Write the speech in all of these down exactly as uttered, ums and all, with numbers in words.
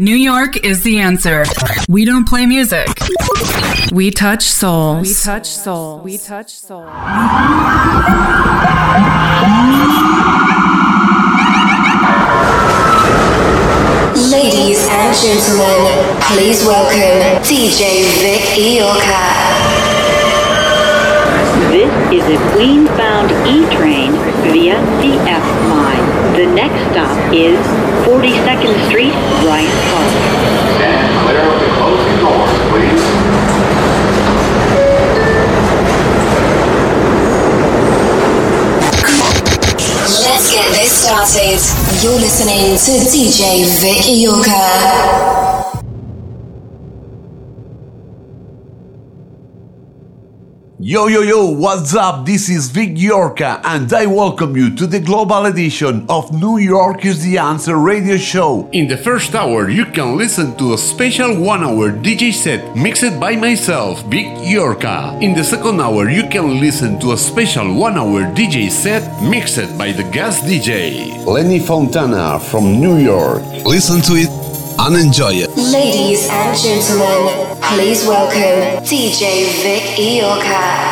New York is the answer. We don't play music. We touch souls. We touch souls. We touch souls. Ladies and gentlemen, please welcome D J Vic Yorka. This is a Queens-bound E-train via the F line. The next stop is forty-second Street, Bryant Park. Stand clear of the closing doors, please. Let's get this started. You're listening to D J Vic Yorka. Yo, yo, yo, what's up? This is Vic Yorka, and I welcome you to the global edition of New York is the Answer radio show. In the first hour, you can listen to a special one-hour D J set mixed by myself, Vic Yorka. In the second hour, you can listen to a special one-hour D J set mixed by the guest D J, Lenny Fontana from New York. Listen to it and enjoy it. Ladies and gentlemen, please welcome D J Vic Yorka.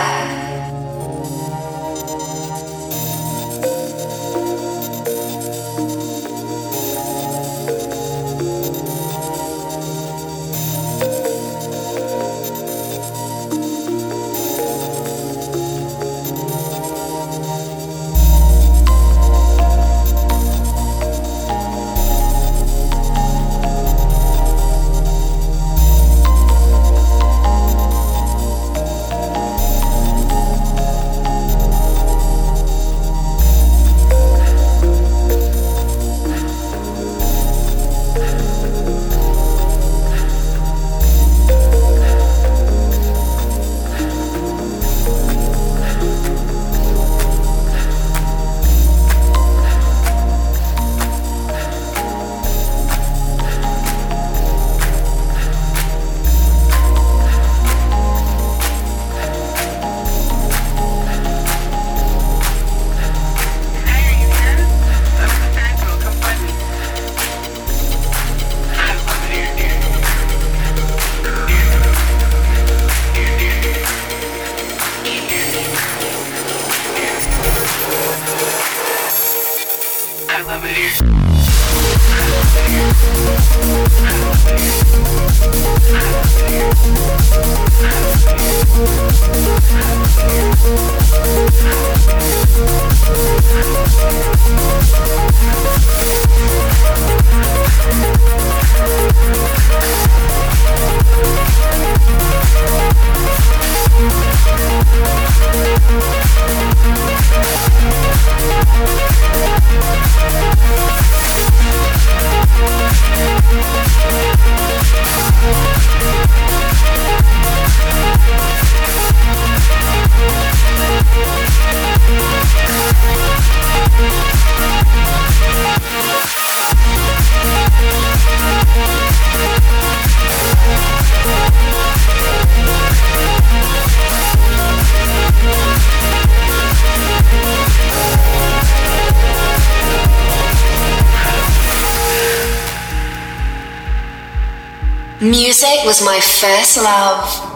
Music was my first love.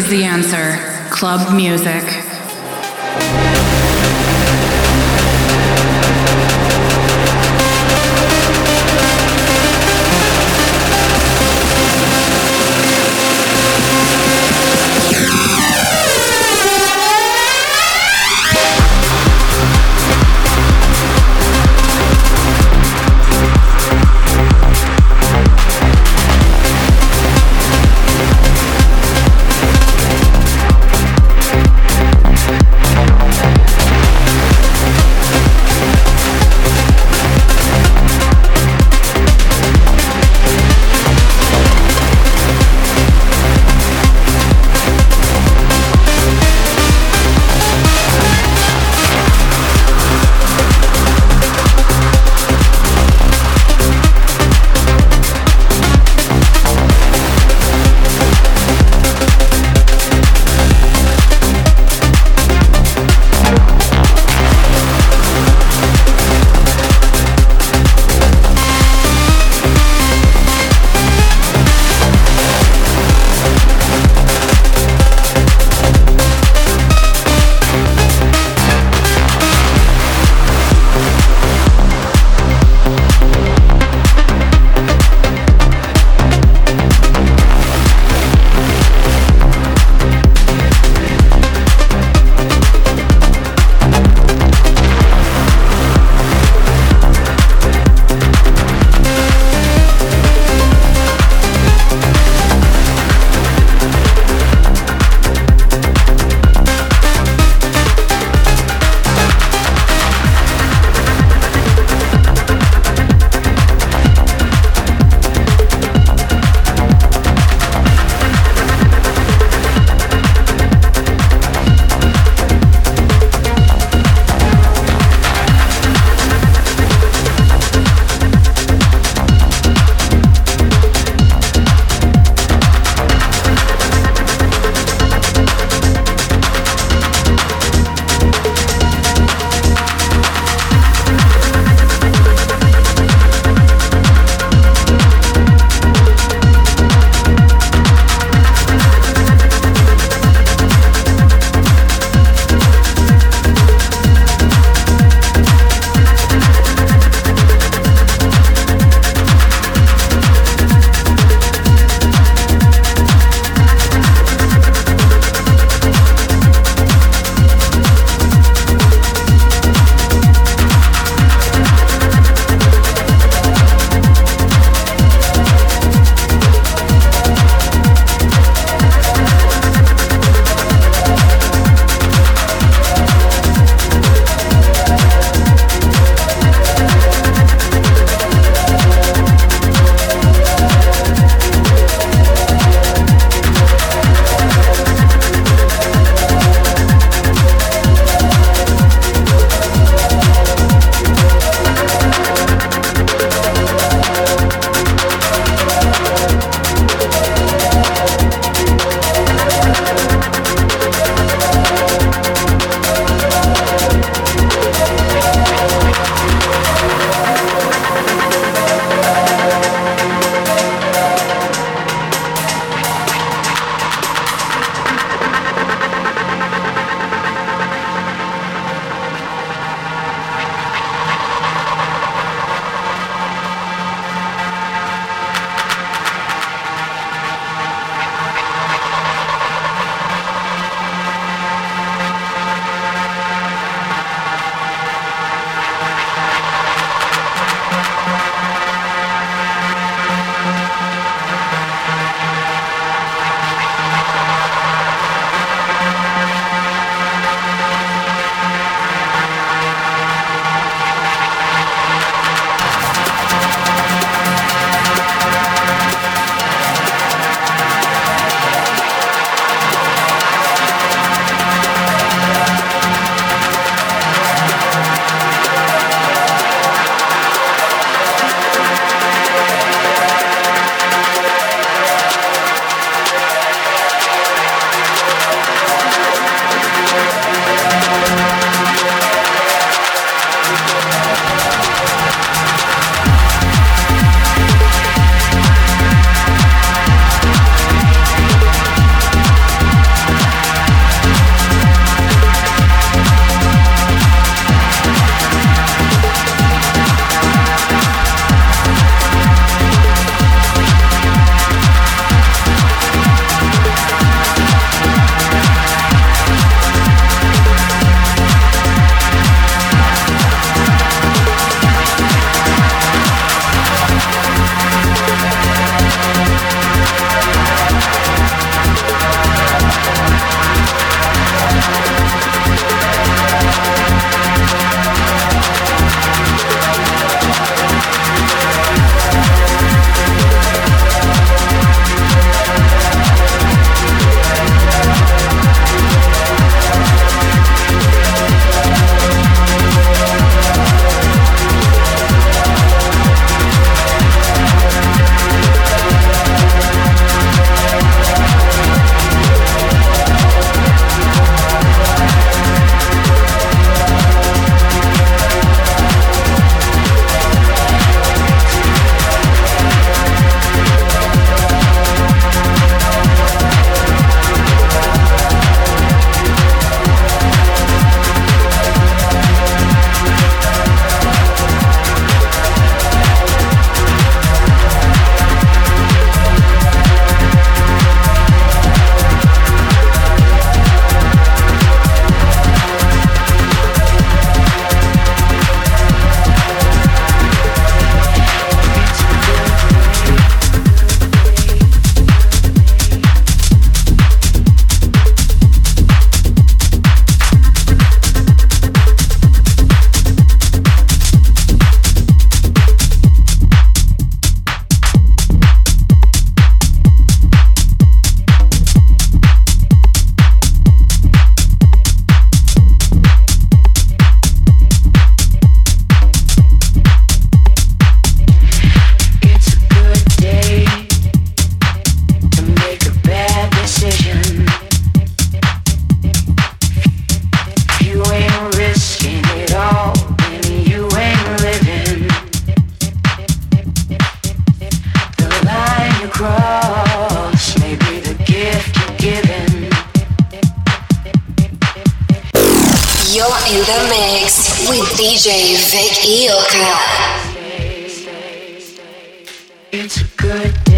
is the answer. Club music. in the mix with D J Vic Yorka. It's a good day.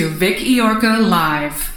to Vic Yorka Live.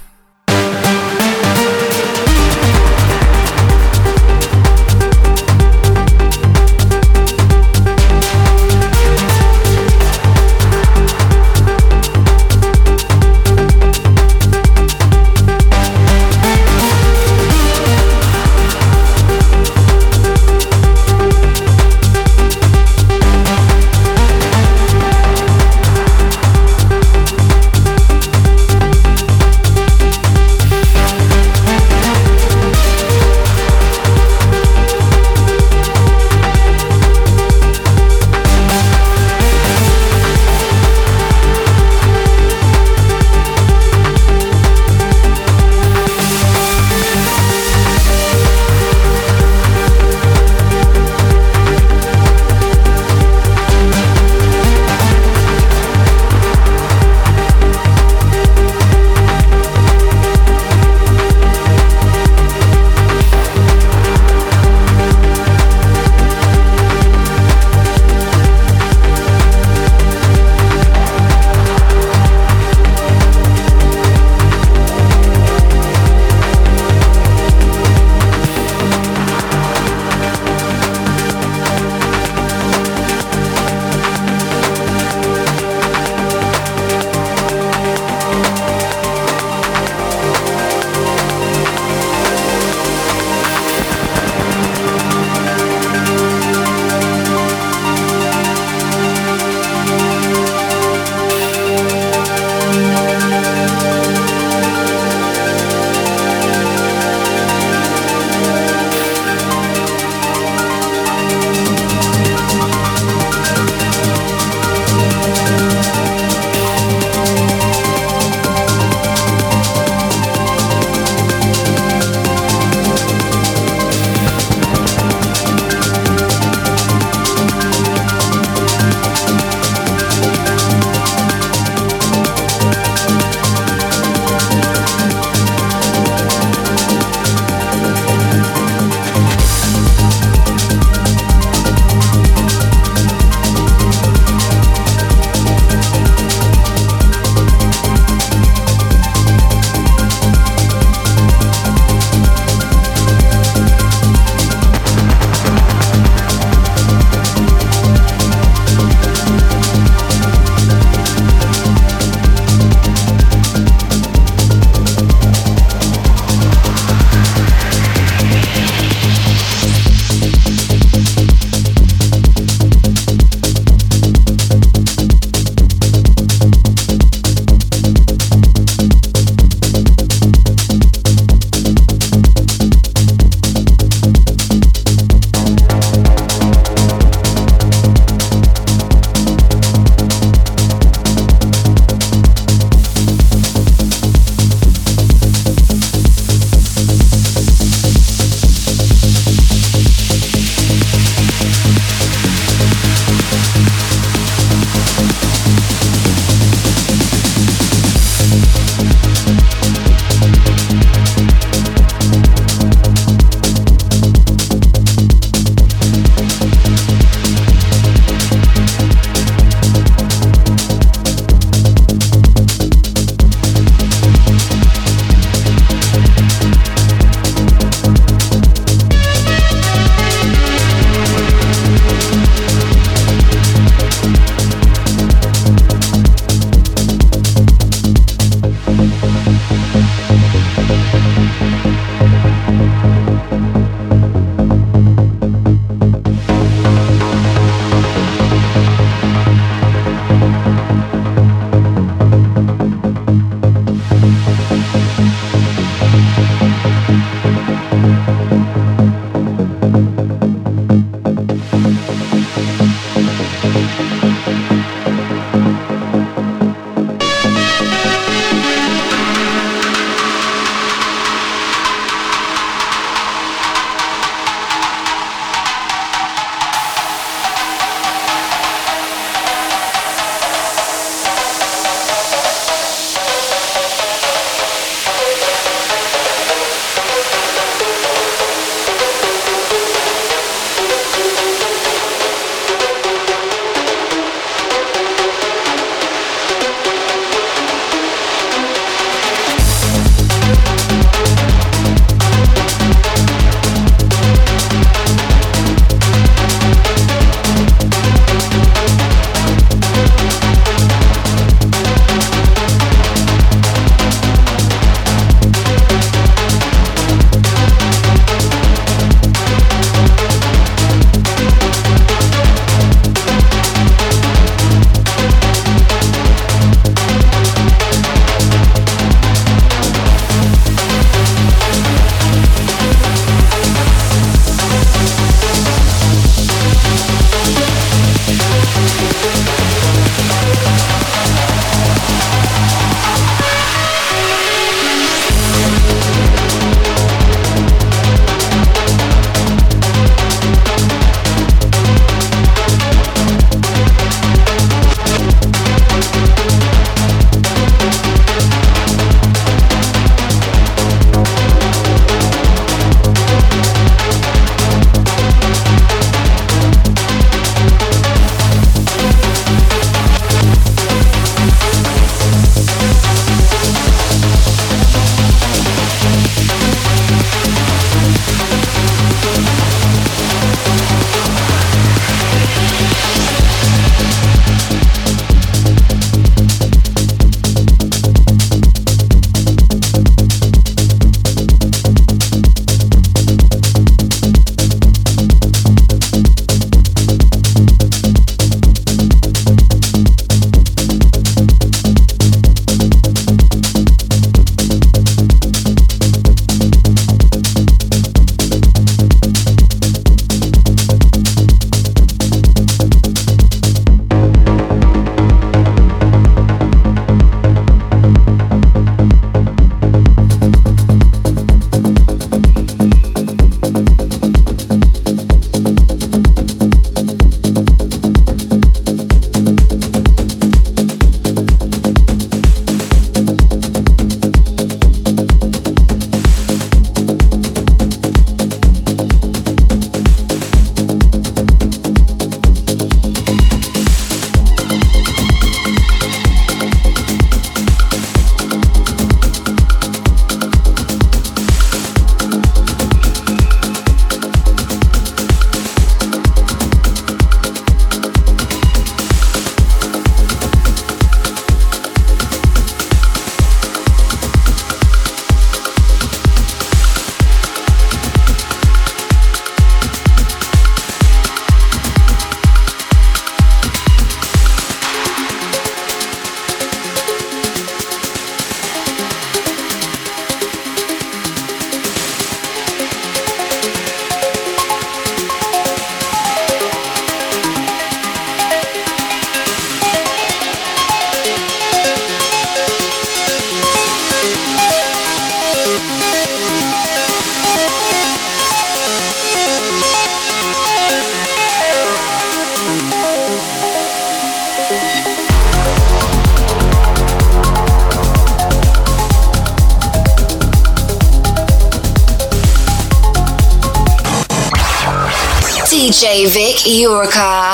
D J Vic Yorka.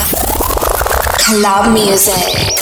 Club music.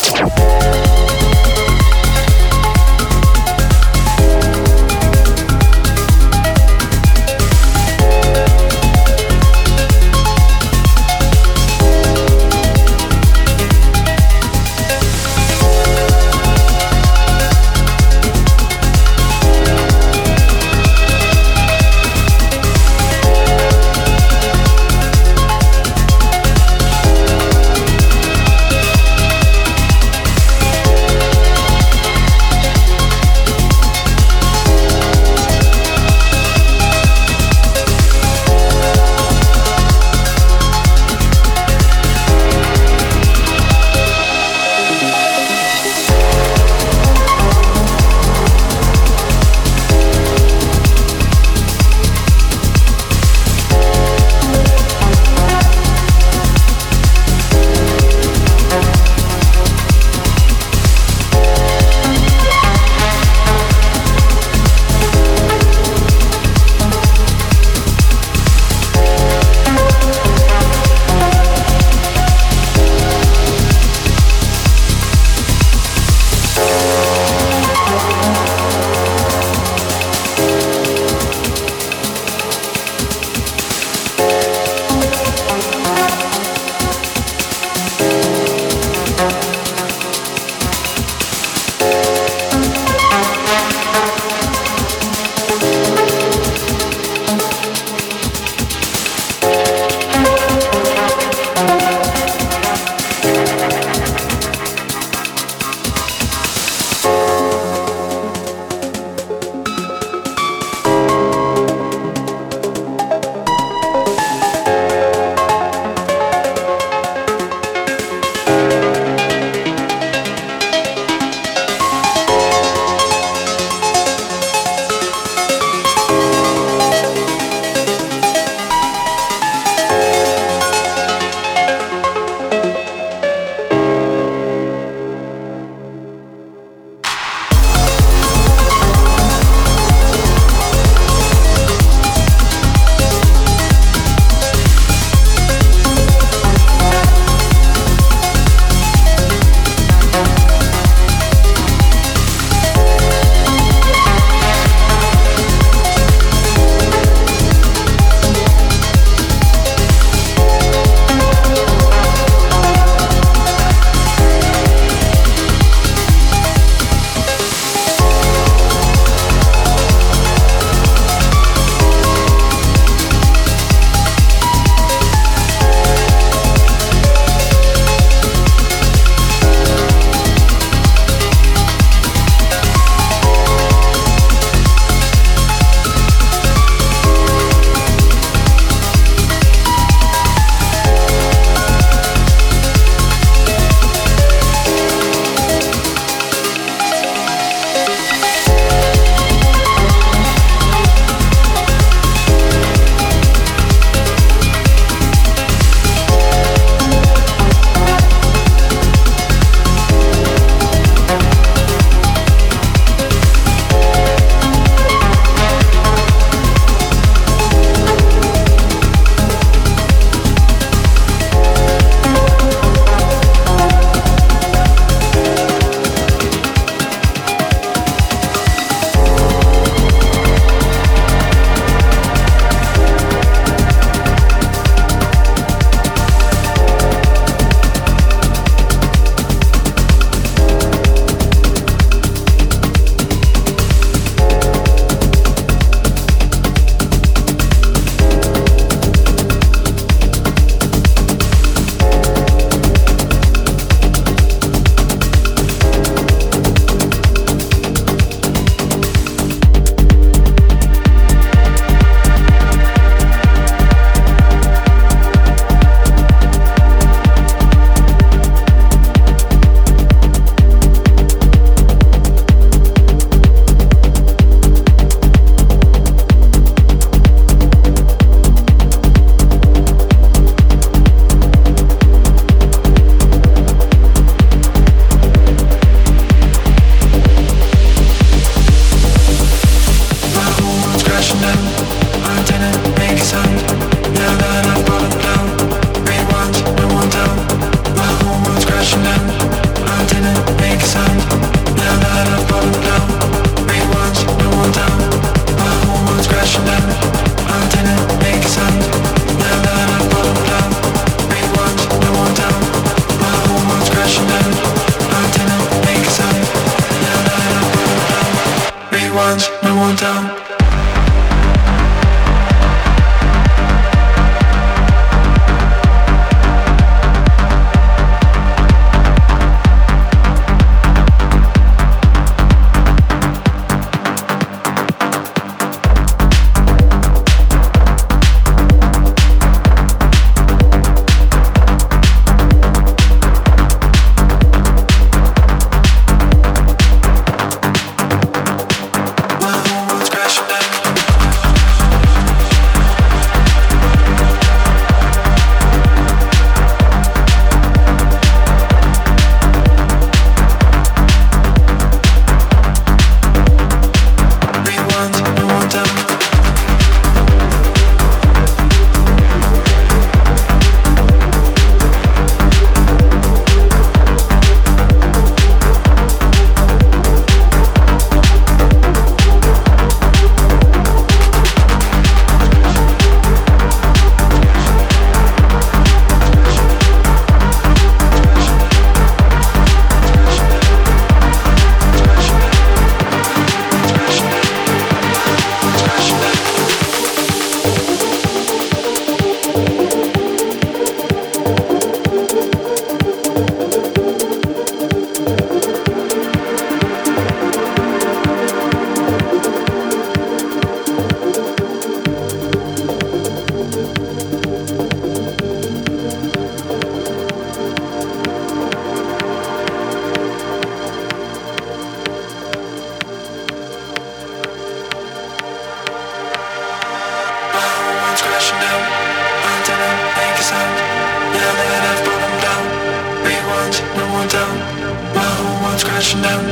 crashing down.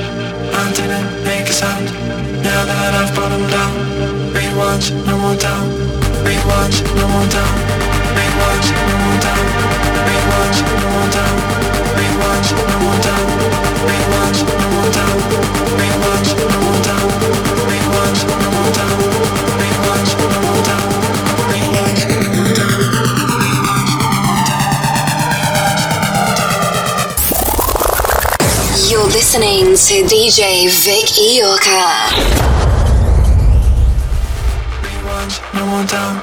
I didn't make a sound. Now that I've bottomed down, read once, no more down. Read once, no more down. Read once, no more down. Read once, no more down. Read once, no more down. Read once, no more down. Read once, no more down. Read once, no more down. Read once, no more down. Read once, no more down. You're listening to D J Vic Yorka. Rewind, no more down.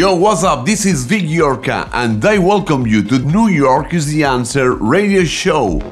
Yo, what's up? This is Vic Yorka, and I welcome you to New York is the Answer radio show.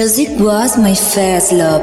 Music was my first love.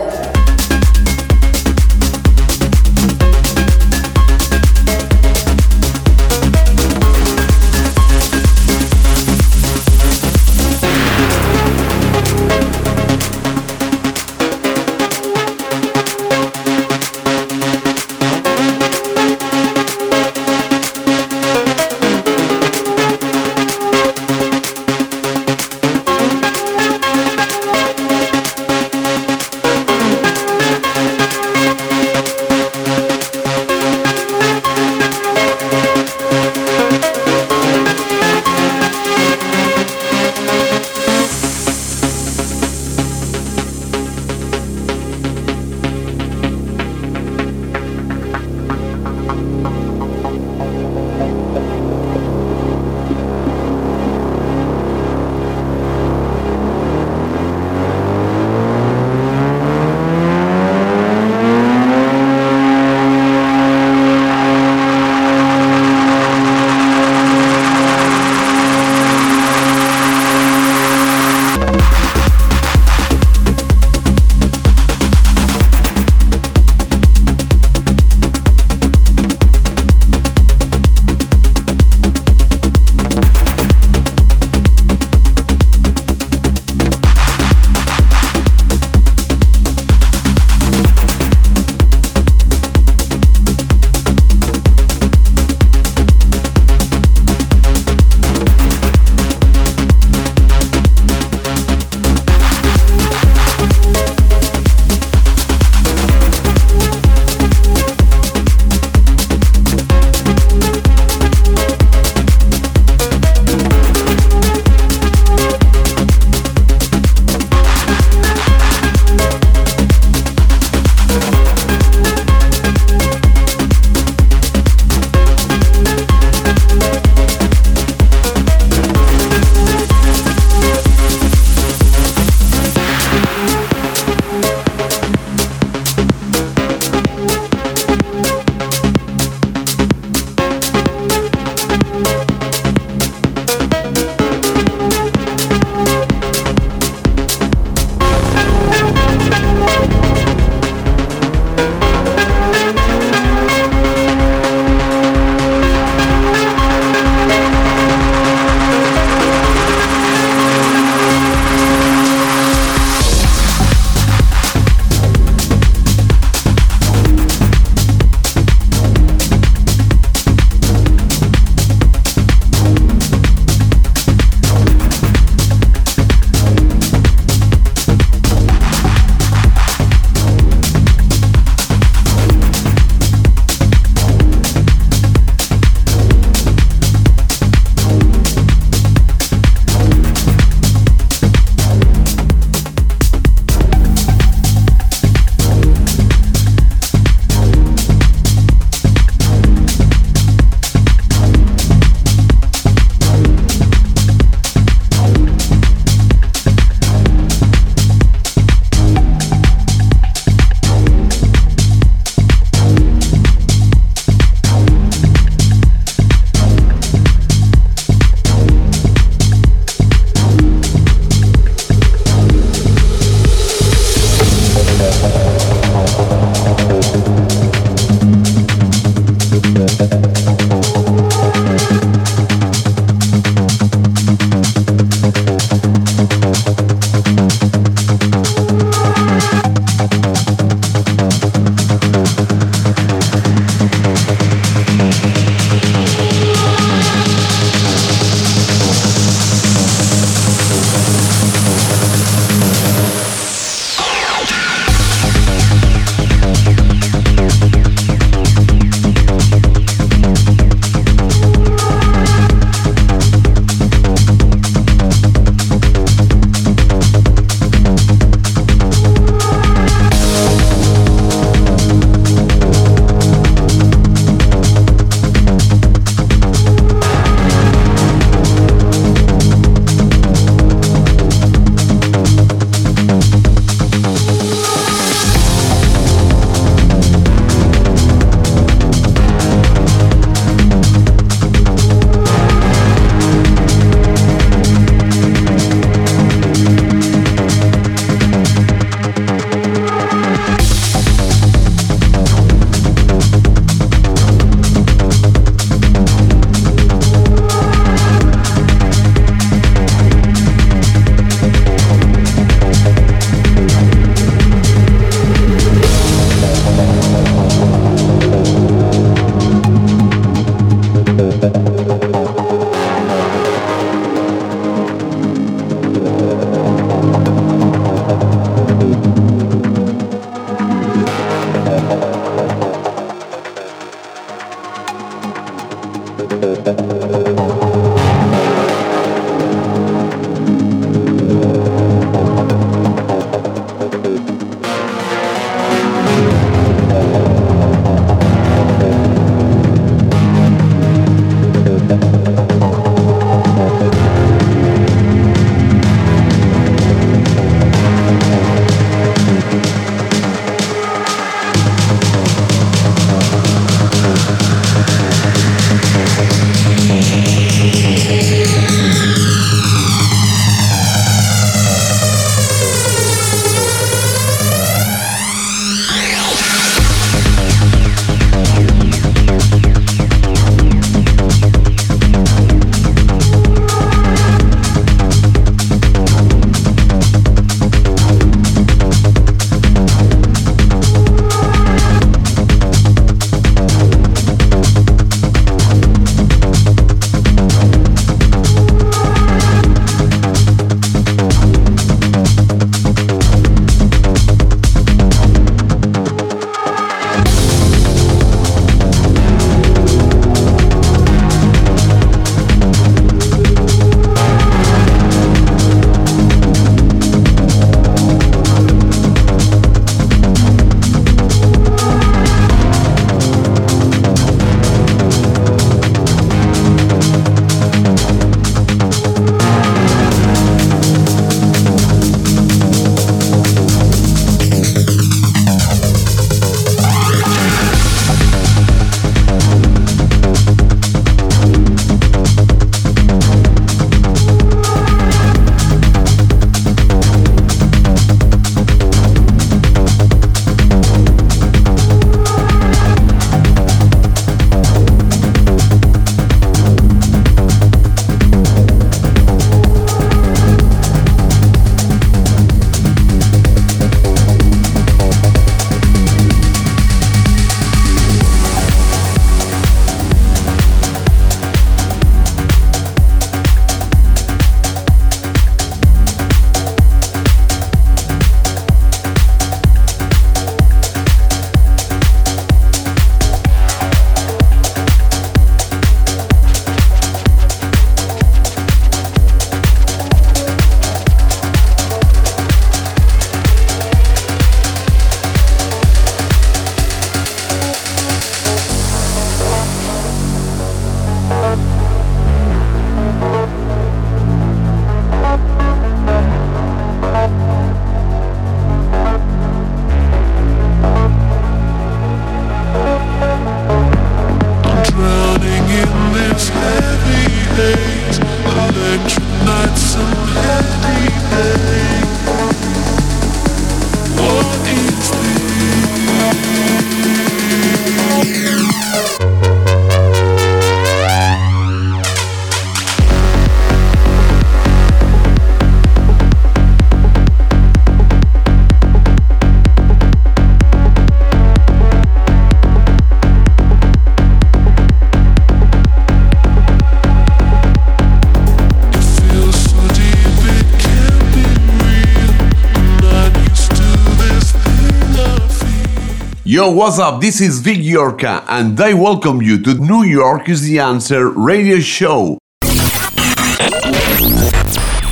Yo, what's up? This is Vic Yorka, and I welcome you to New York is the Answer radio show.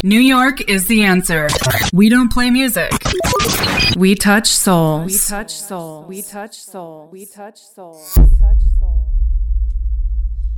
New York is the answer. We don't play music. We touch souls. We touch souls. We touch souls. We touch souls. We touch souls.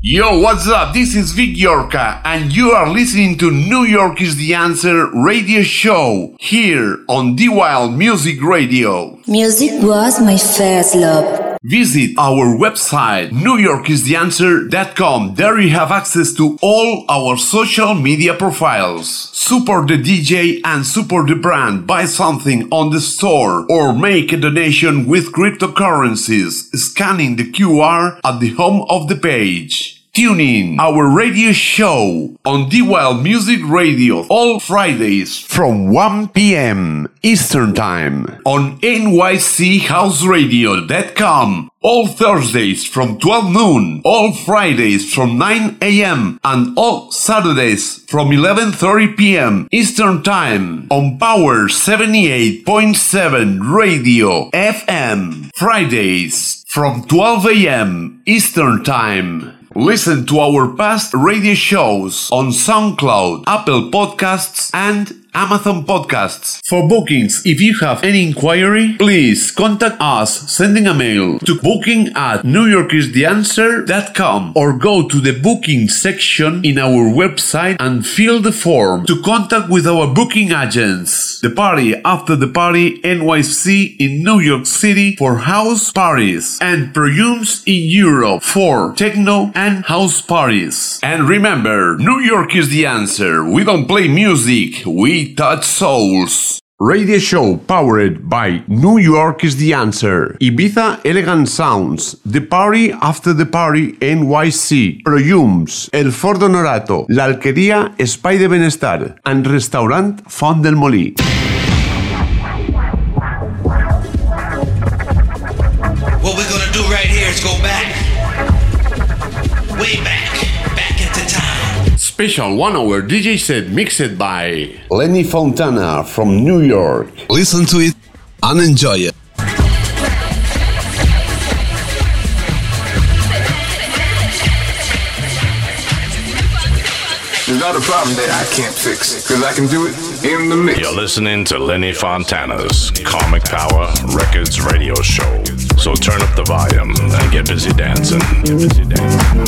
Yo, what's up? This is Vic Yorka, and you are listening to New York is the Answer radio show here on The Wild Music Radio. Music was my first love. Visit our website new york is the answer dot com. There you have access to all our social media profiles. Support the D J and support the brand. Buy something on the store or make a donation with cryptocurrencies, scanning the Q R at the home of the page. Tune in our radio show on The Wild Music Radio all Fridays from one p.m. Eastern Time on n y c house radio dot com, all Thursdays from twelve noon, all Fridays from nine a.m. and all Saturdays from eleven thirty p.m. Eastern Time on Power seventy-eight point seven Radio F M, Fridays from twelve a.m. Eastern Time. Listen to our past radio shows on SoundCloud, Apple Podcasts, and Amazon Podcasts. For bookings, if you have any inquiry, please contact us sending a mail to booking at new york is the answer dot com or go to the booking section in our website and fill the form to contact with our booking agents. The Party After the Party N Y C in New York City for house parties and Proyumes in Europe for techno and house parties. And remember, New York is the answer. We don't play music, we touch souls. Radio show powered by New York is the Answer, Ibiza Elegant Sounds, The Party After the Party N Y C, Proyumes El Ford Honorato La Alquería, Spy de Benestar, and Restaurant Fond del Molí. What we're gonna do right here is go back, way back. Special one-hour D J set mixed by Lenny Fontana from New York. Listen to it and enjoy it. There's not a problem that I can't fix, because I can do it in the mix. You're listening to Lenny Fontana's Cosmic Power Records Radio Show. So turn up the volume and get busy dancing. Get busy dancing.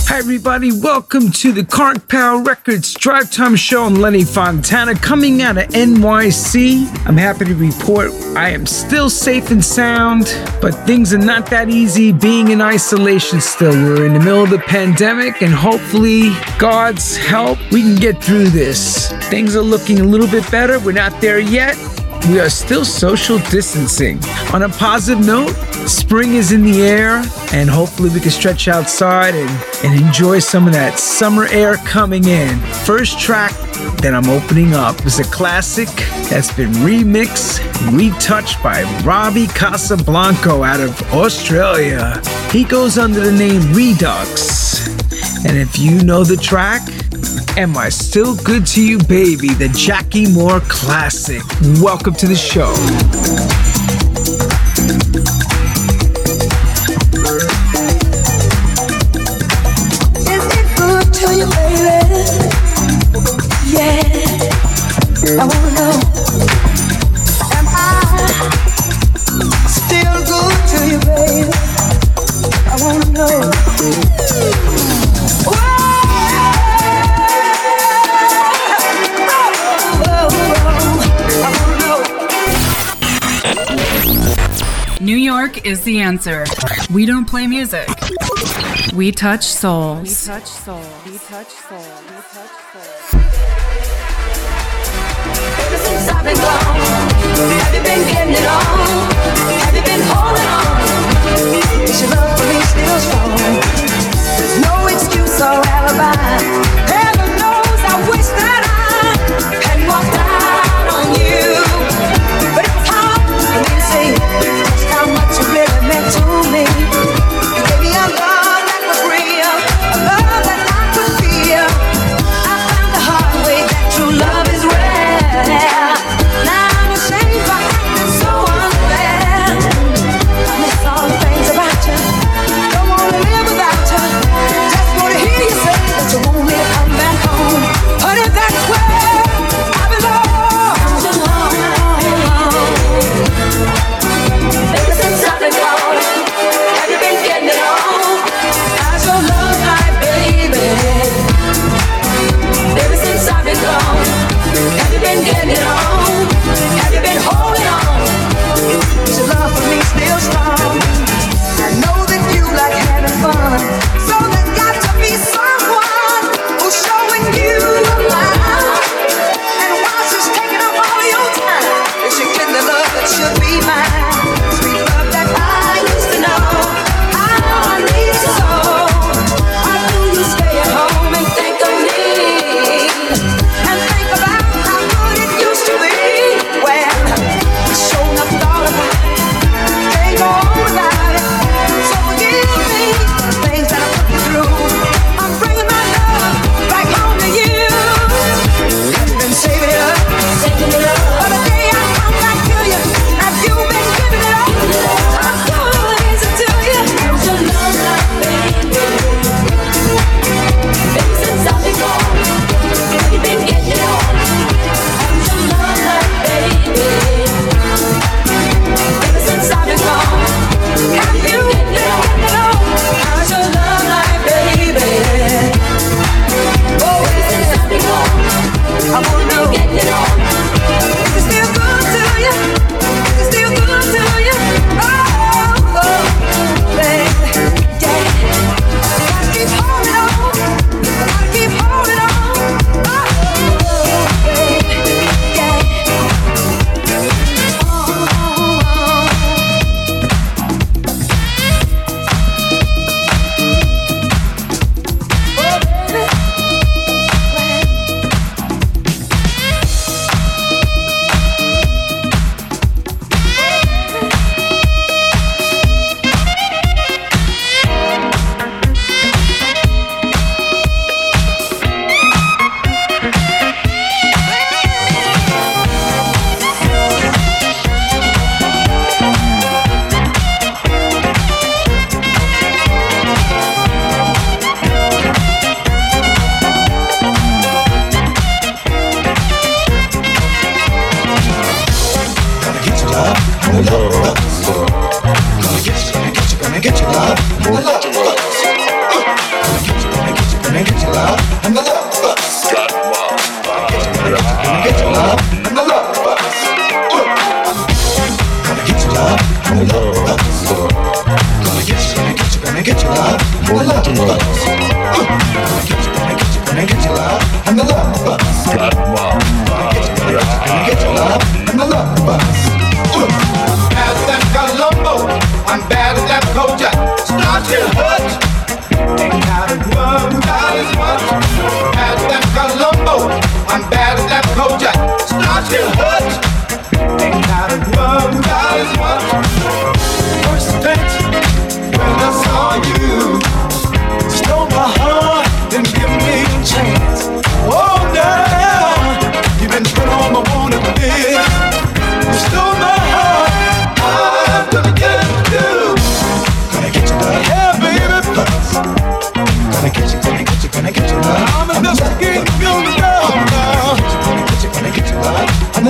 Hi everybody, welcome to the Carg Power Records Drive Time Show. I'm Lenny Fontana coming out of N Y C. I'm happy to report I am still safe and sound, but things are not that easy being in isolation still. We're in the middle of the pandemic, and hopefully, God's help, we can get through this. Things are looking a little bit better. We're not there yet. We are still social distancing. On a positive note, spring is in the air, and hopefully we can stretch outside and, and enjoy some of that summer air coming in. First track that I'm opening up is a classic that's been remixed, retouched by Robbie Casablanco out of Australia. He goes under the name Redux. And if you know the track, Am I Still Good to You, Baby? The Jackie Moore classic. Welcome to the show. Is it good to you, baby? Yeah, I wanna know. Am I still good to you, baby? I wanna know. Whoa. New York is the answer. We don't play music. We touch souls. We touch souls. We touch souls. We touch souls. Ever since I've been gone, have you been getting it on? Have you been holding on? Is your love for me still strong? There's no excuse or alibi. Heaven knows I wish that I had walked out on you. But it's hard to say.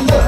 I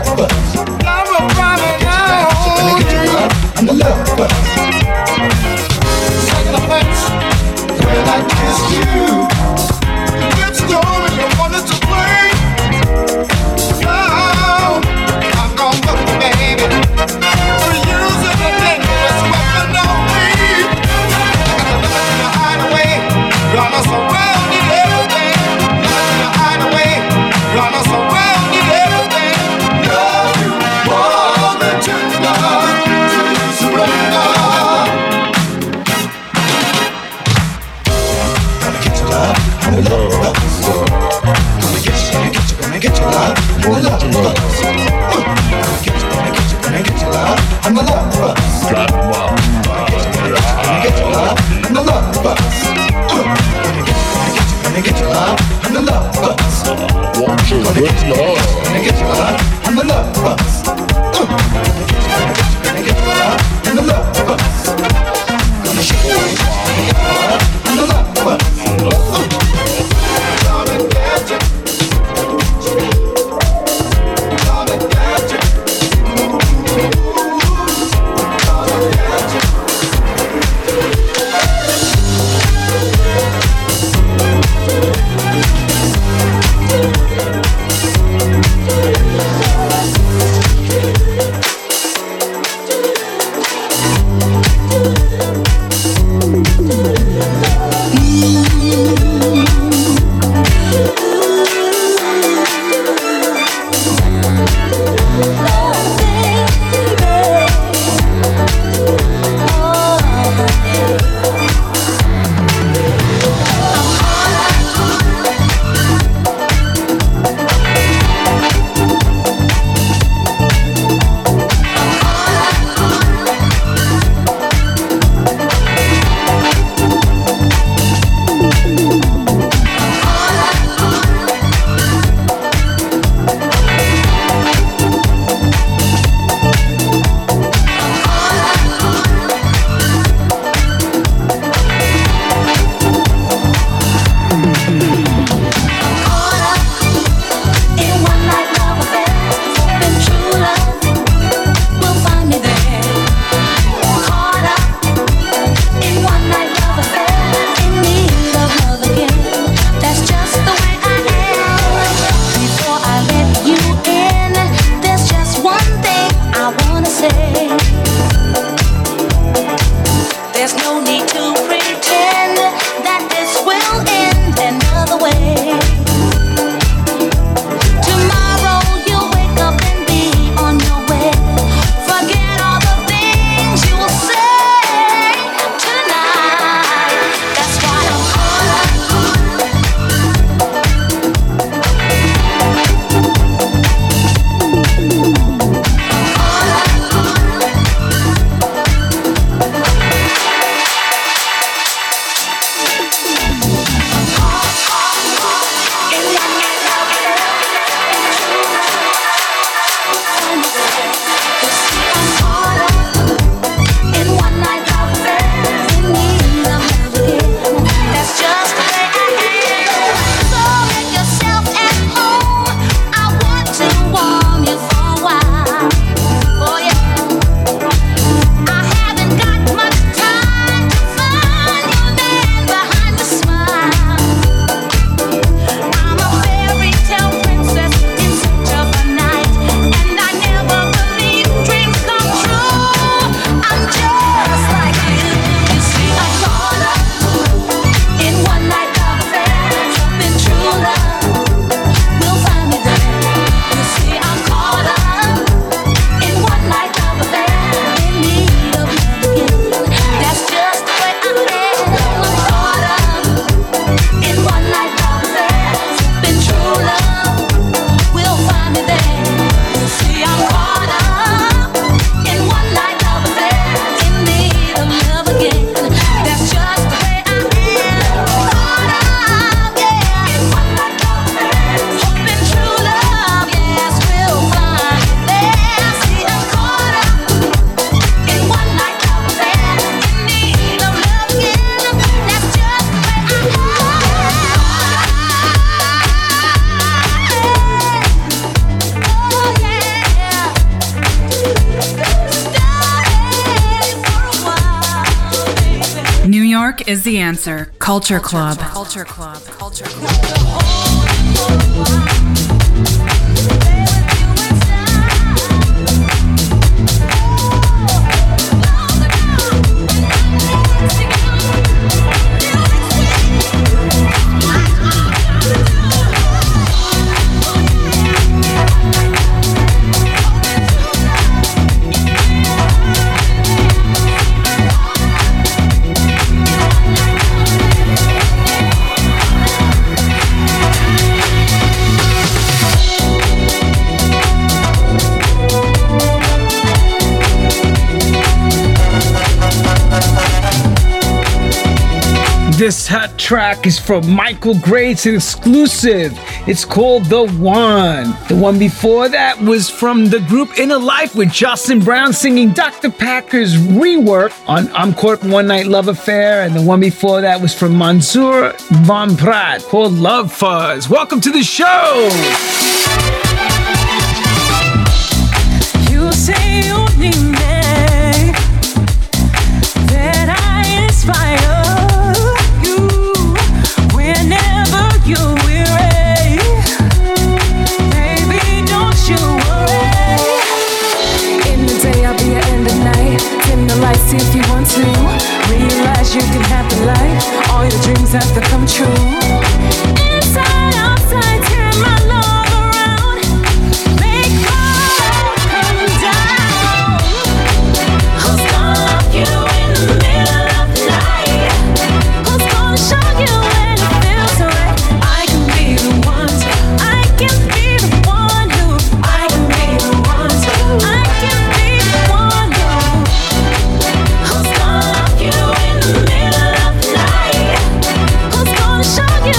Denmark is the answer. Culture Club. Culture Club. Culture Club. This hot track is from Michael Grace, an exclusive. It's called The One. The one before that was from the group Inner Life with Justin Brown singing Doctor Packer's rework on I'm Caught in One Night Love Affair. And the one before that was from Mansoor Van Prat called Love Fuzz. Welcome to the show. You say you need me, that I inspire. See if you want to realize you can have the life, all your dreams have to come true. Inside, outside, turn my love around, make my love come down. Who's gonna love you in the middle of the night? Who's gonna show you when it feels right? I can be the one, I can be the one who, I can be the one who, I can be the one who. Who's gonna love you in the middle of the night? Who's gonna show you?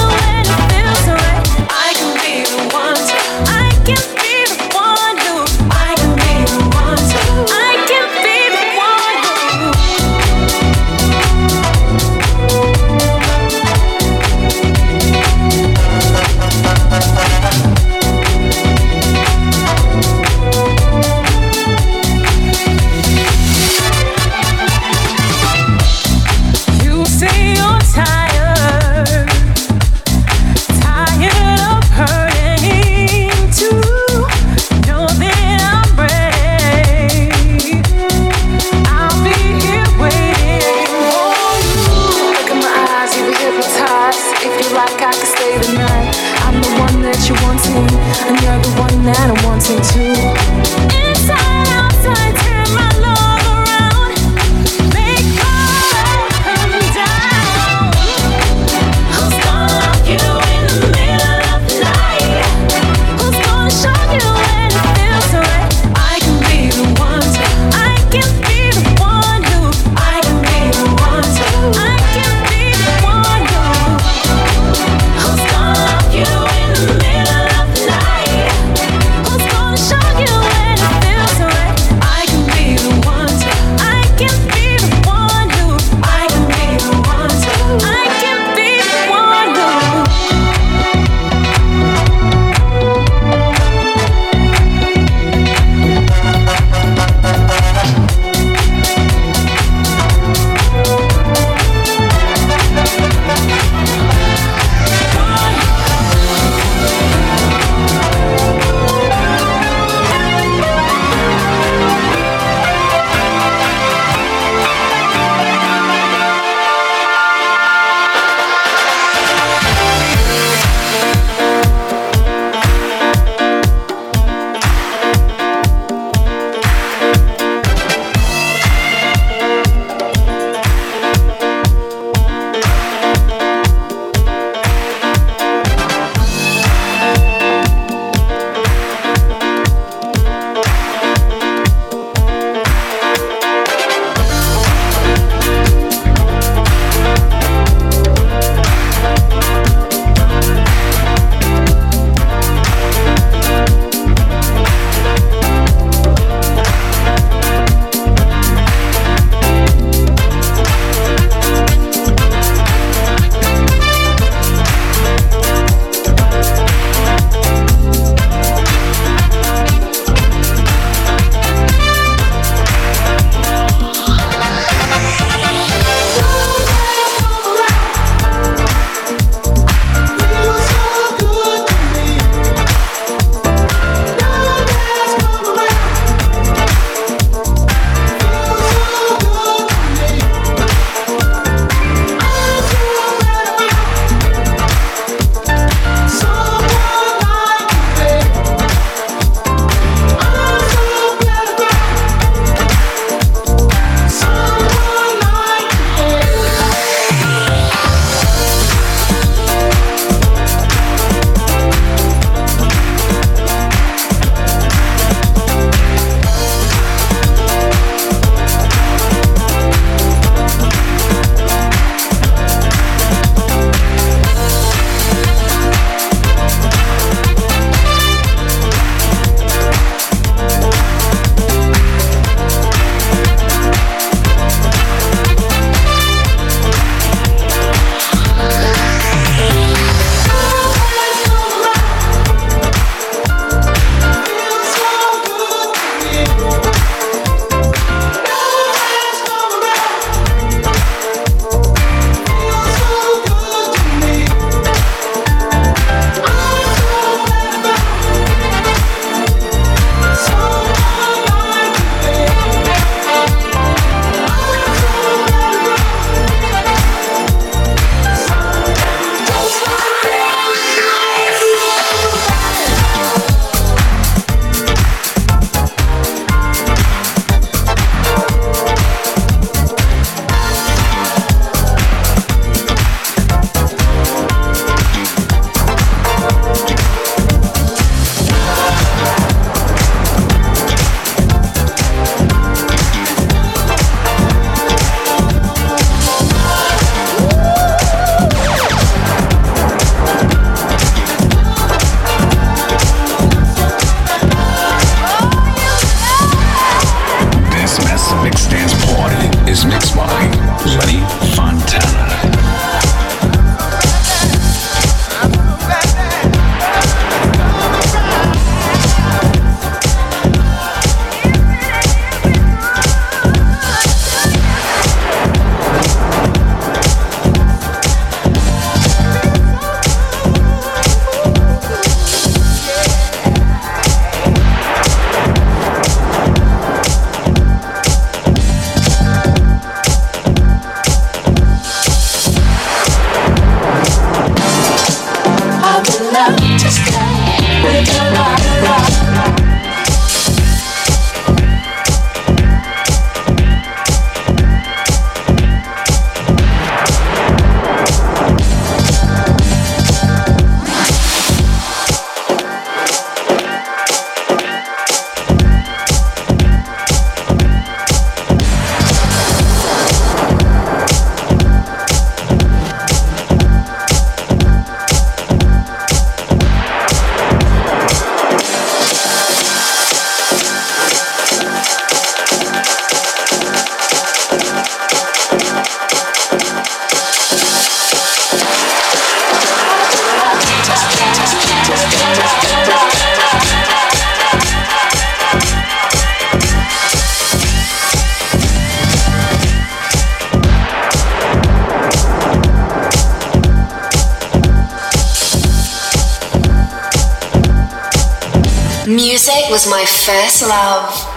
was my first love.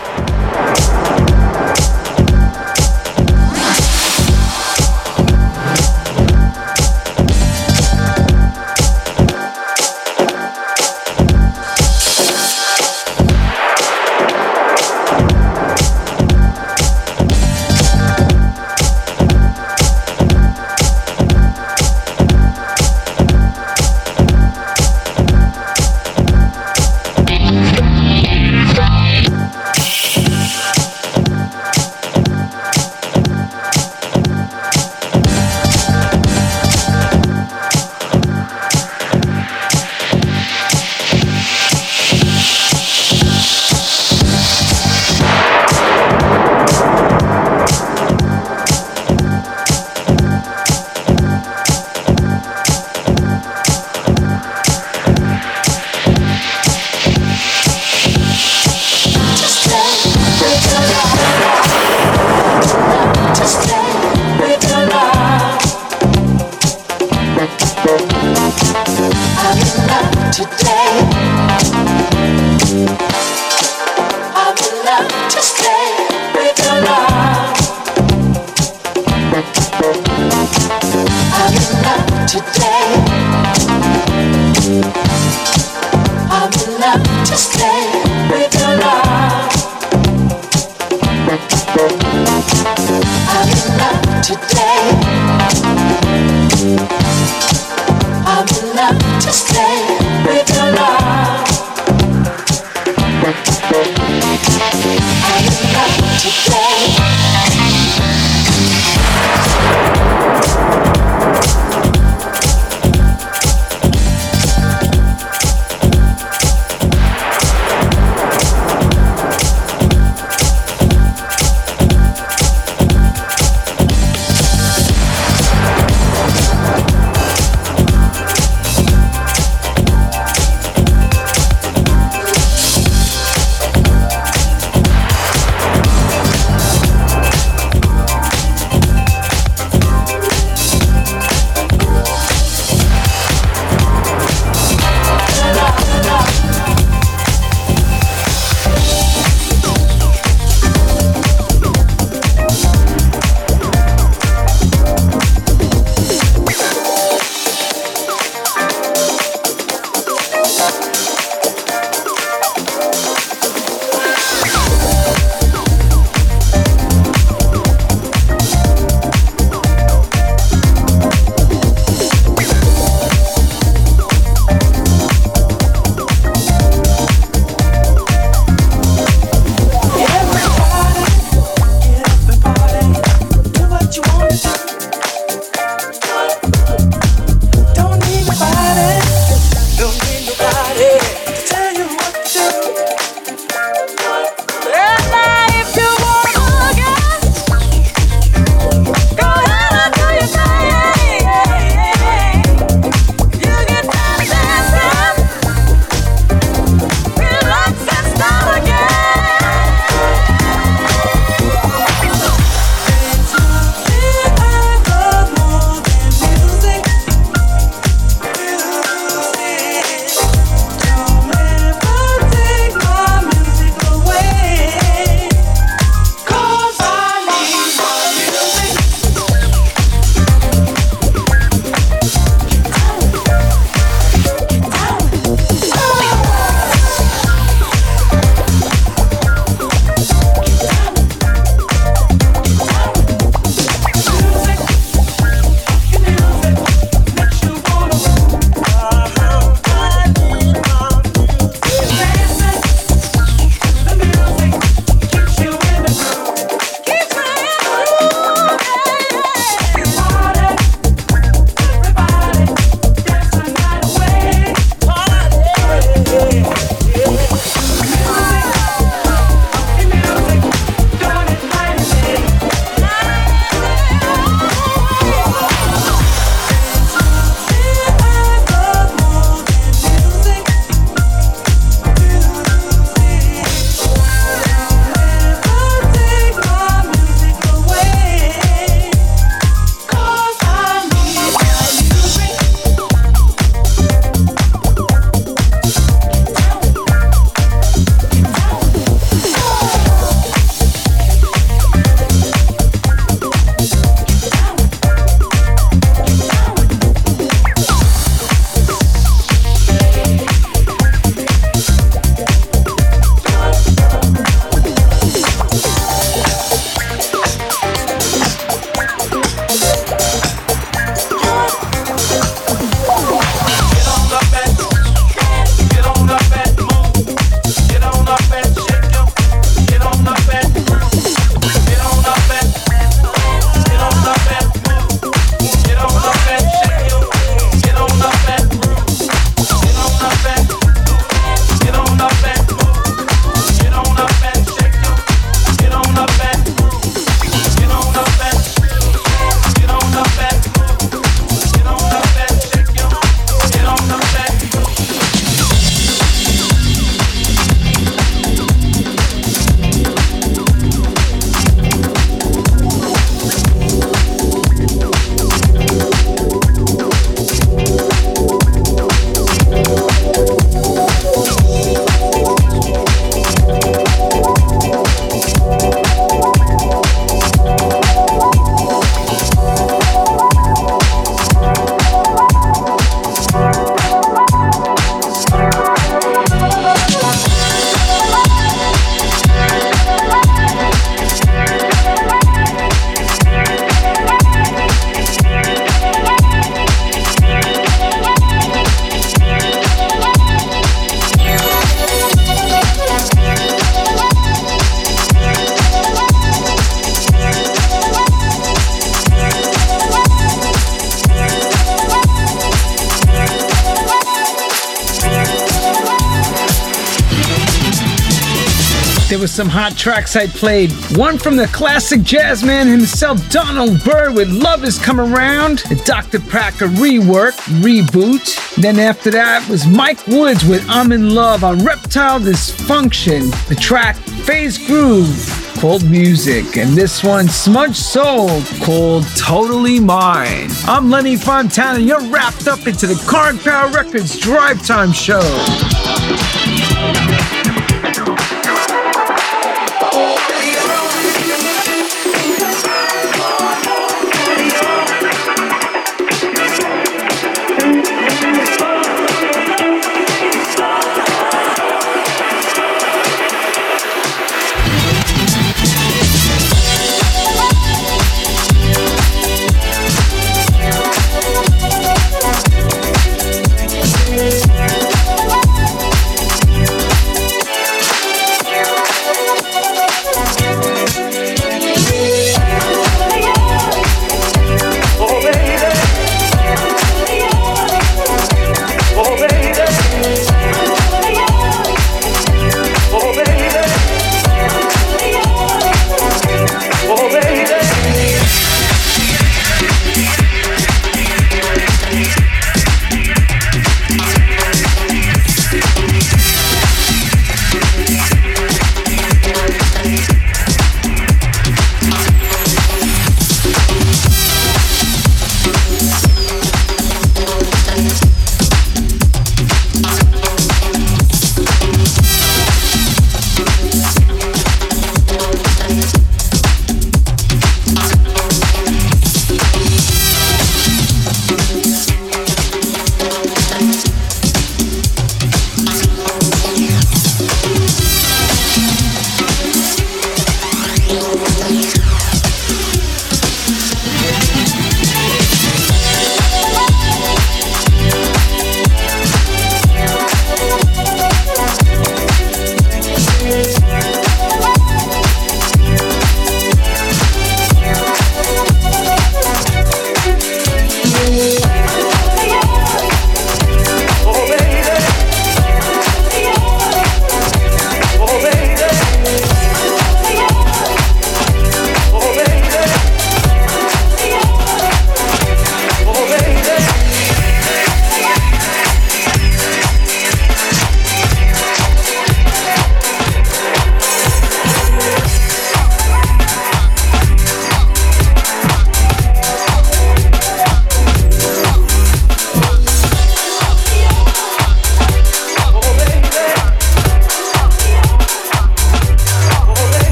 There was some hot tracks I played. One from the classic jazz man himself, Donald Byrd, with Love Has Come Around. The Doctor Packer rework, reboot. Then after that was Mike Woods with I'm In Love on Reptile Dysfunction. The track Phase Groove, called Music, and this one, Smudge Soul, called Totally Mine. I'm Lenny Fontana. You're wrapped up into the Carg Power Records Drive Time Show.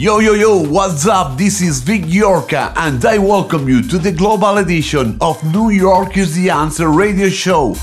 Yo, yo, yo, what's up? This is Vic Yorka, and I welcome you to the global edition of New York is the Answer radio show.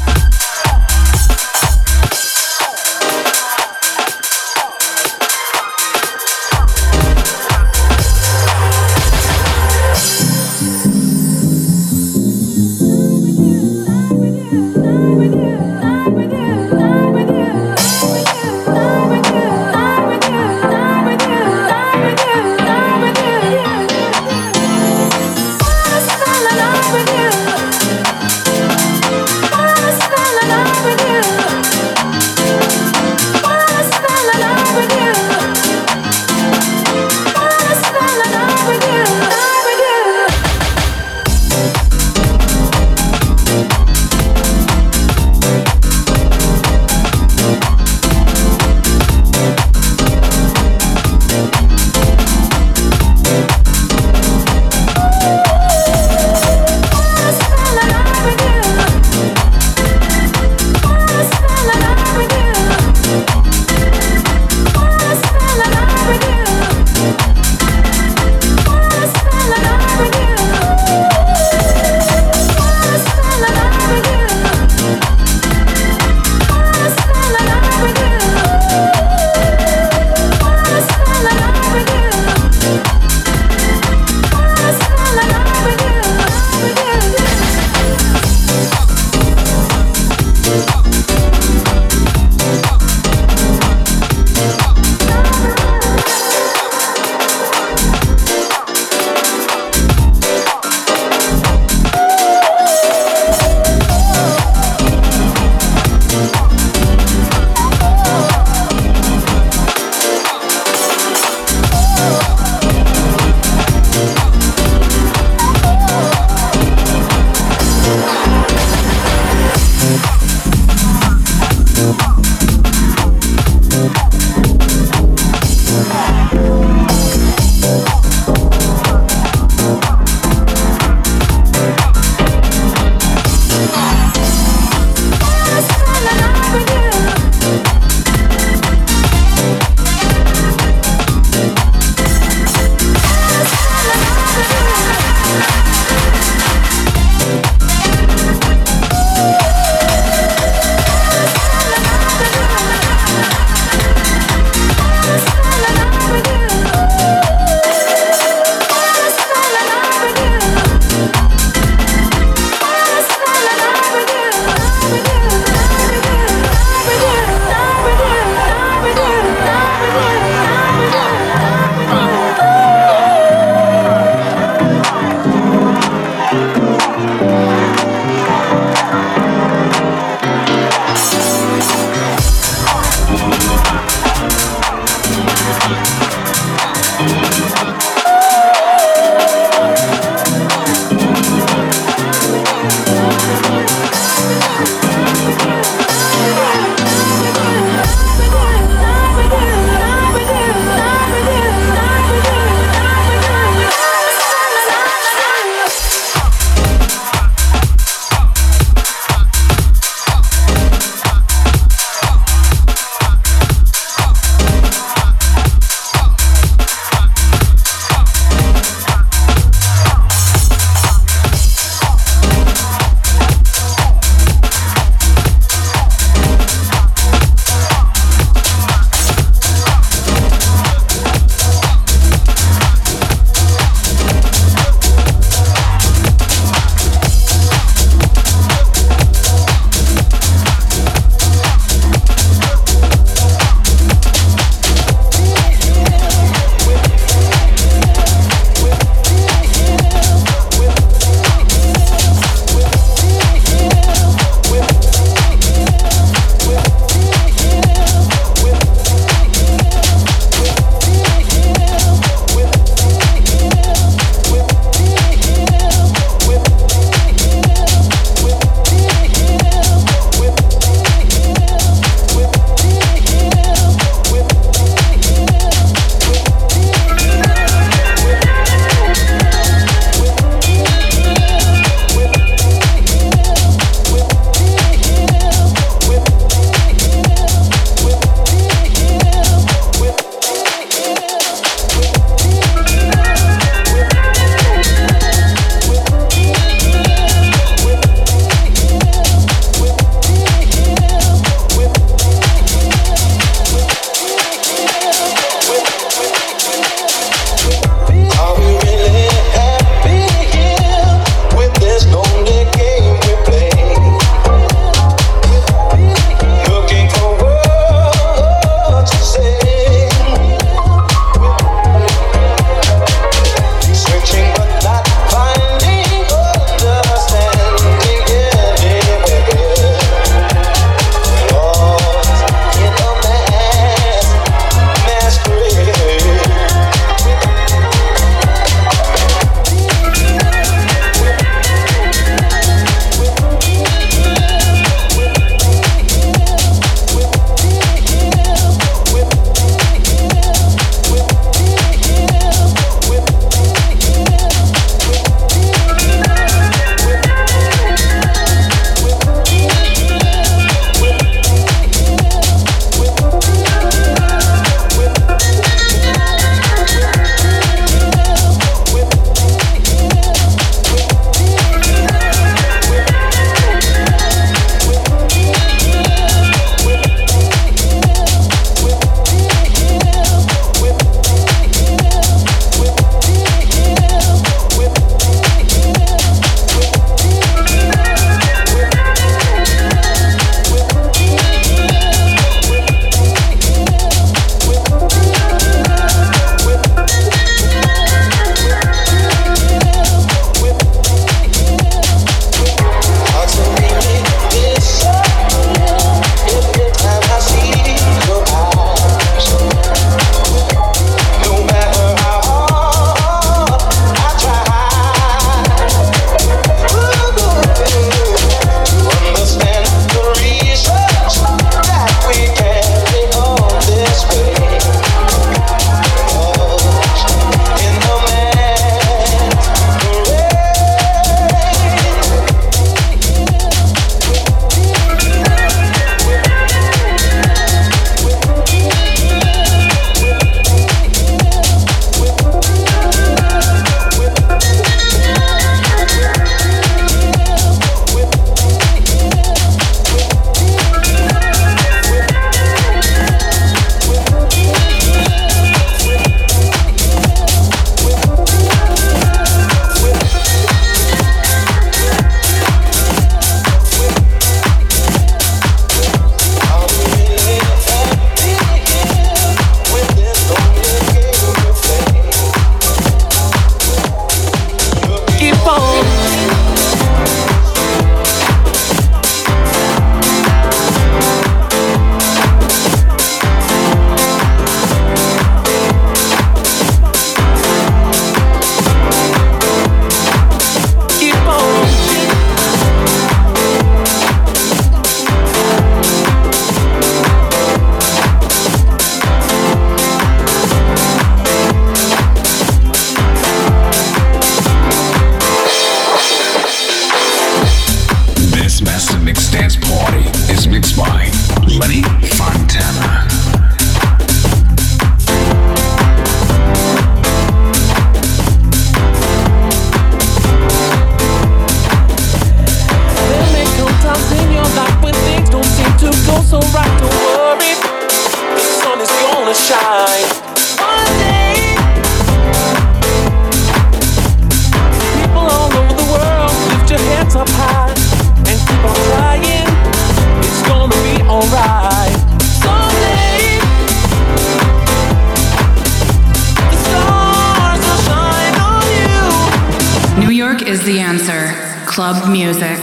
York is the answer. Club music.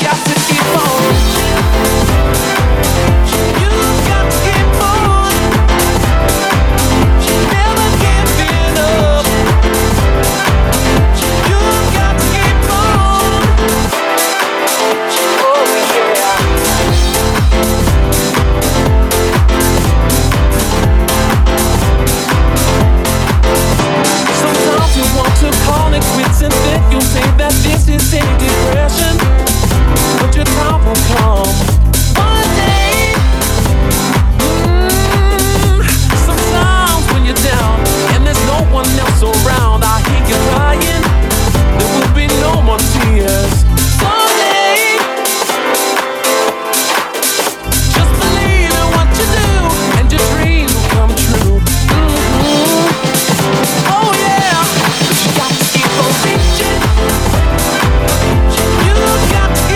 Got to keep on. You've got to keep on. Never can't be enough. You've got to keep on. Oh yeah. Sometimes you want to call it quits and then you say that this is a depression. But your time will come one day. Mm-hmm. Sometimes when you're down and there's no one else around, I hear you crying. There will be no more tears someday. Just believe in what you do, and your dream will come true. Mm-hmm. Oh yeah, but you got to keep on reaching. You got to.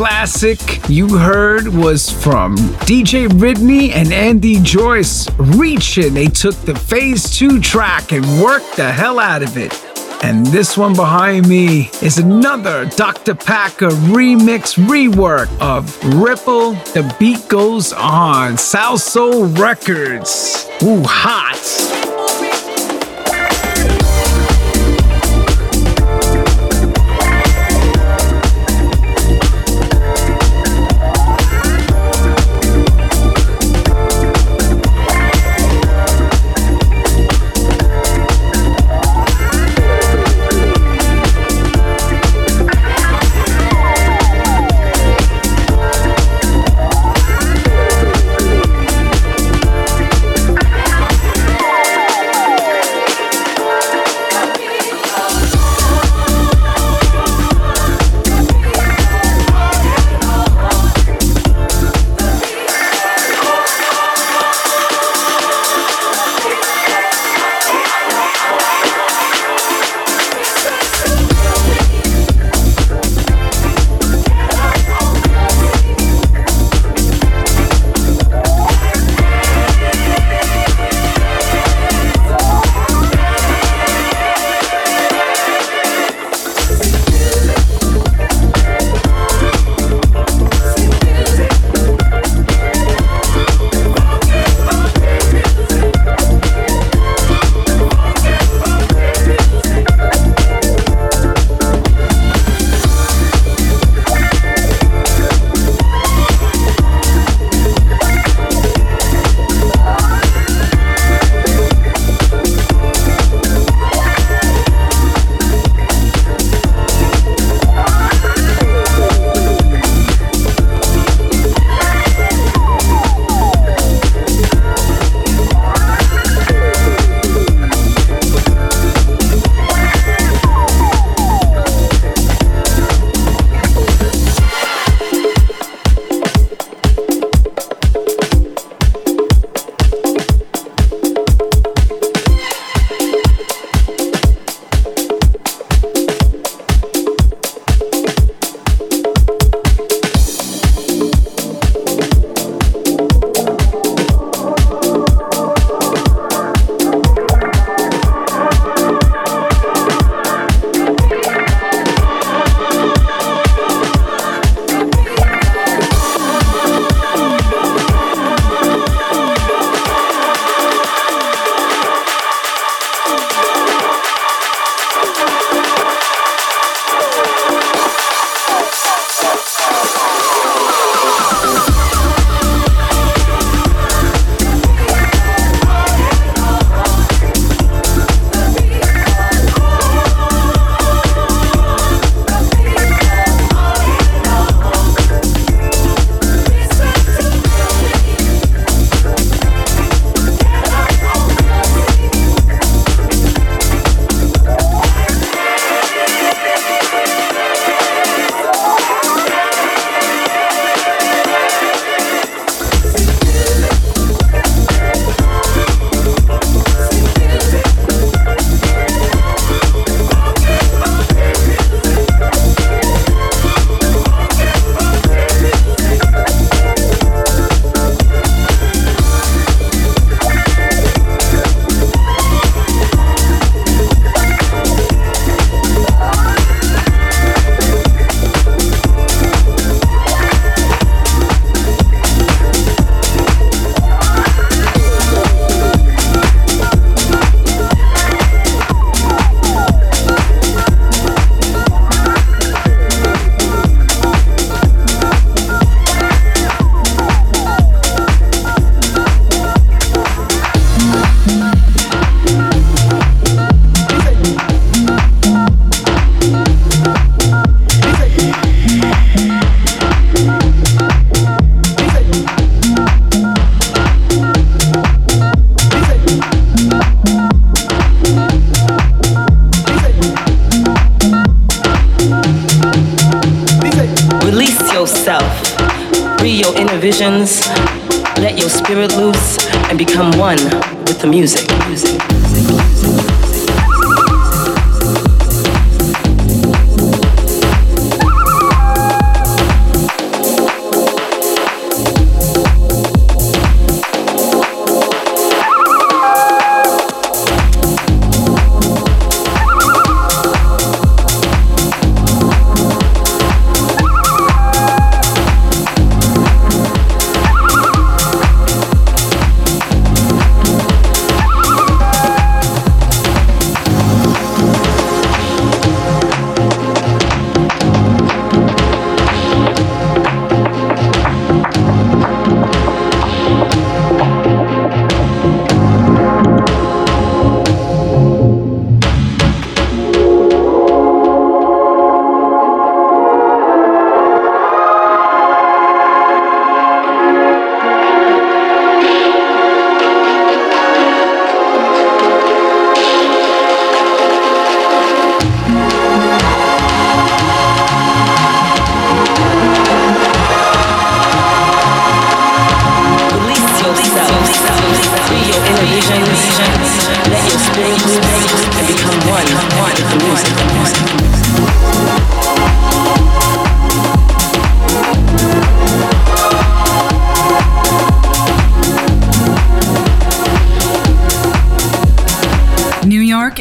Classic you heard was from D J Ridney and Andy Joyce, Reachin'. They took the Phase two track and worked the hell out of it. And this one behind me is another Doctor Packer remix rework of Ripple, The Beat Goes On, South Soul Records. Ooh, hot.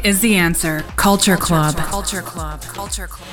Is the answer. Culture Club. Culture Club. Culture Club.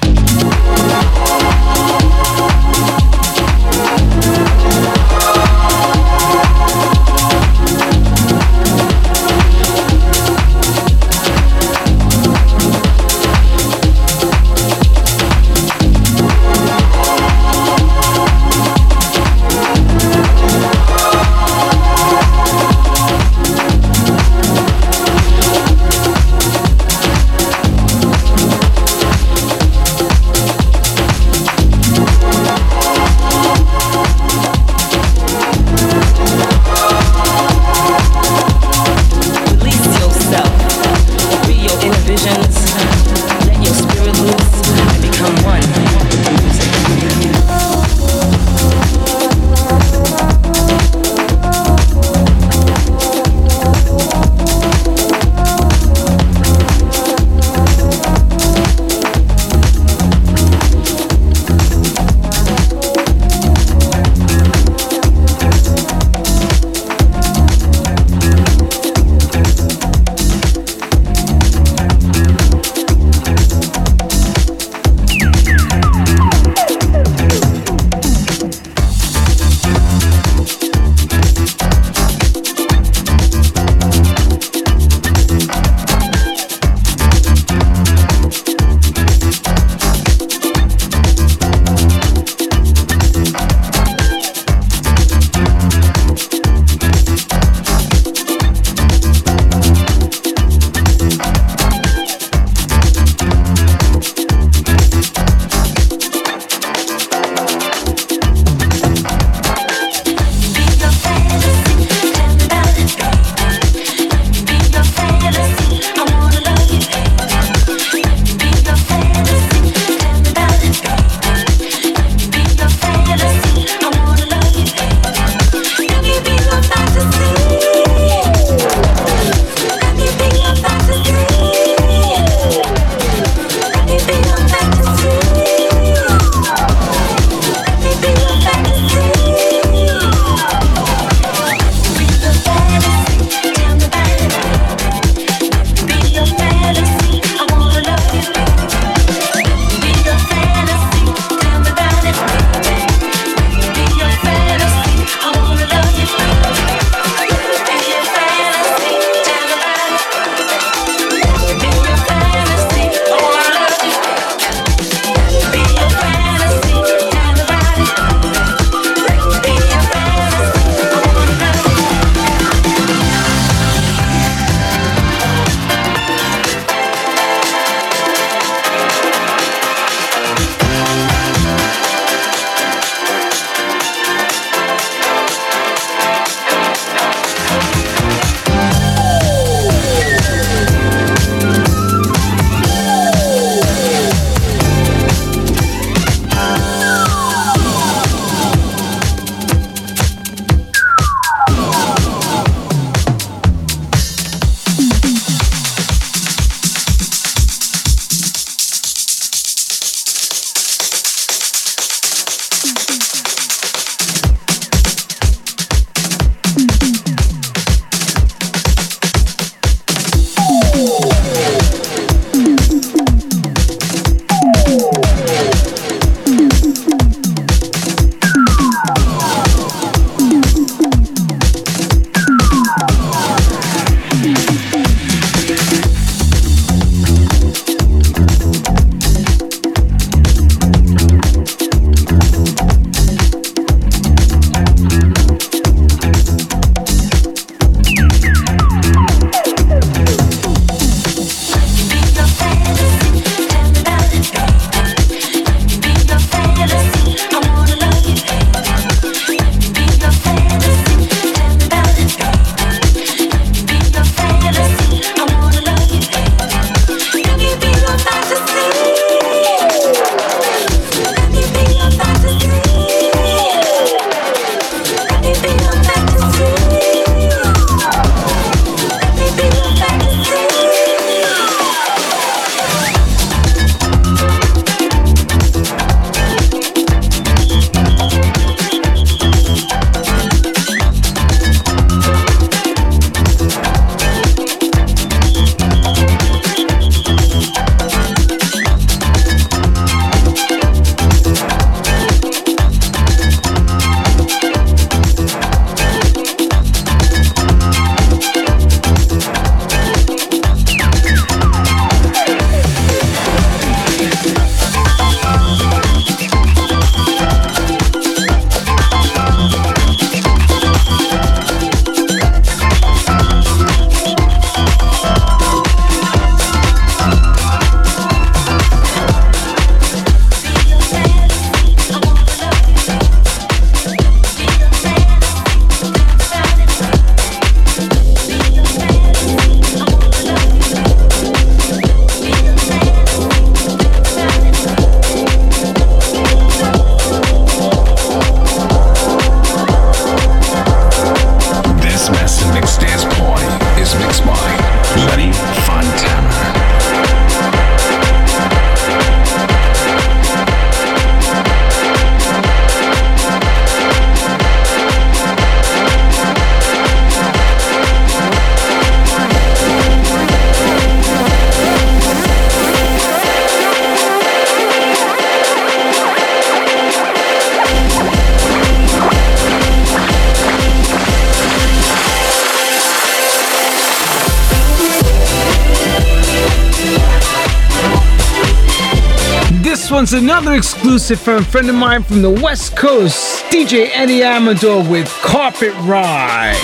This one's another exclusive from a friend of mine from the West Coast, D J Eddie Amador with Carpet Ride.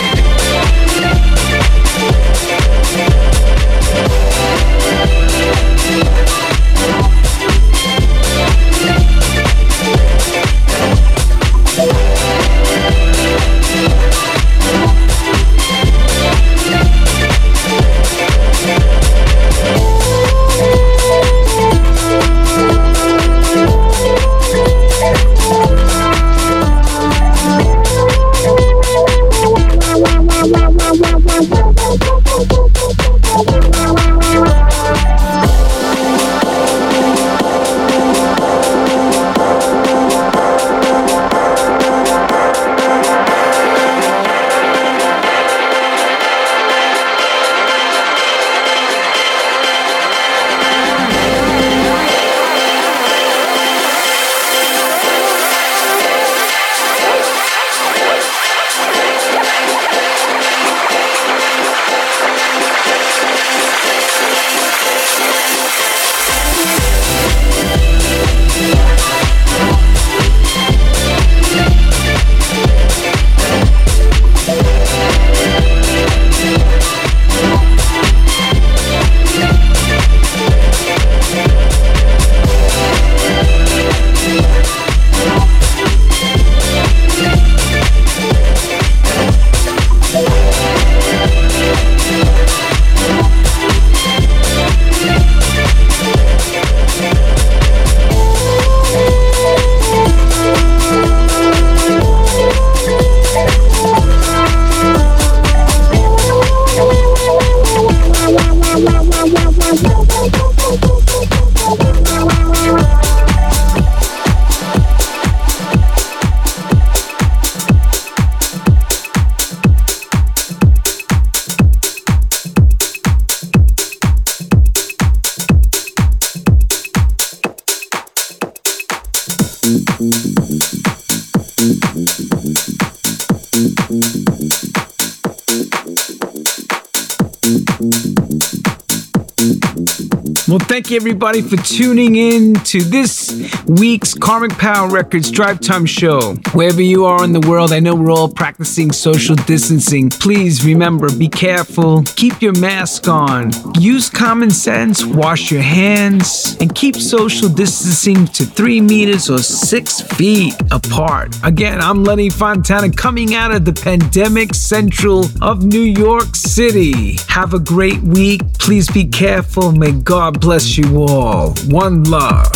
Thank you everybody for tuning in to this week's Cosmic Power Records Drive Time Show. Wherever you are in the world, I know we're all practicing social distancing. Please remember, be careful, keep your mask on, use common sense, wash your hands, and keep social distancing to three meters or six feet apart. Again, I'm Lenny Fontana coming out of the pandemic central of New York City. Have a great week. Please be careful. May God bless you all. One love.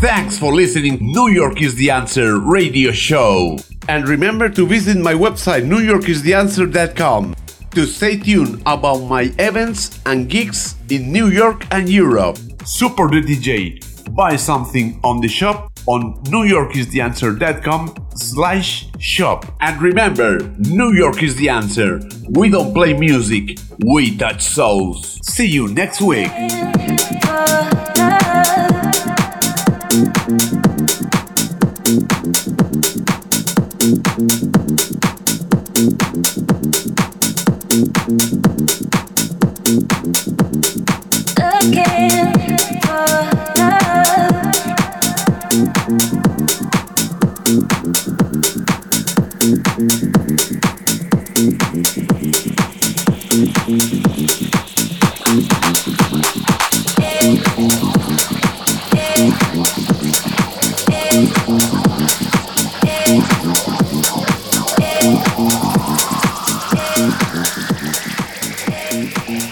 Thanks for listening. New York is the Answer radio show. And remember to visit my website new york is the answer dot com to stay tuned about my events and gigs in New York and Europe. Support the D J. Buy something on the shop on new york is the answer dot com slash shop. And remember, New York is the answer. We don't play music, we touch souls. See you next week. Thank you.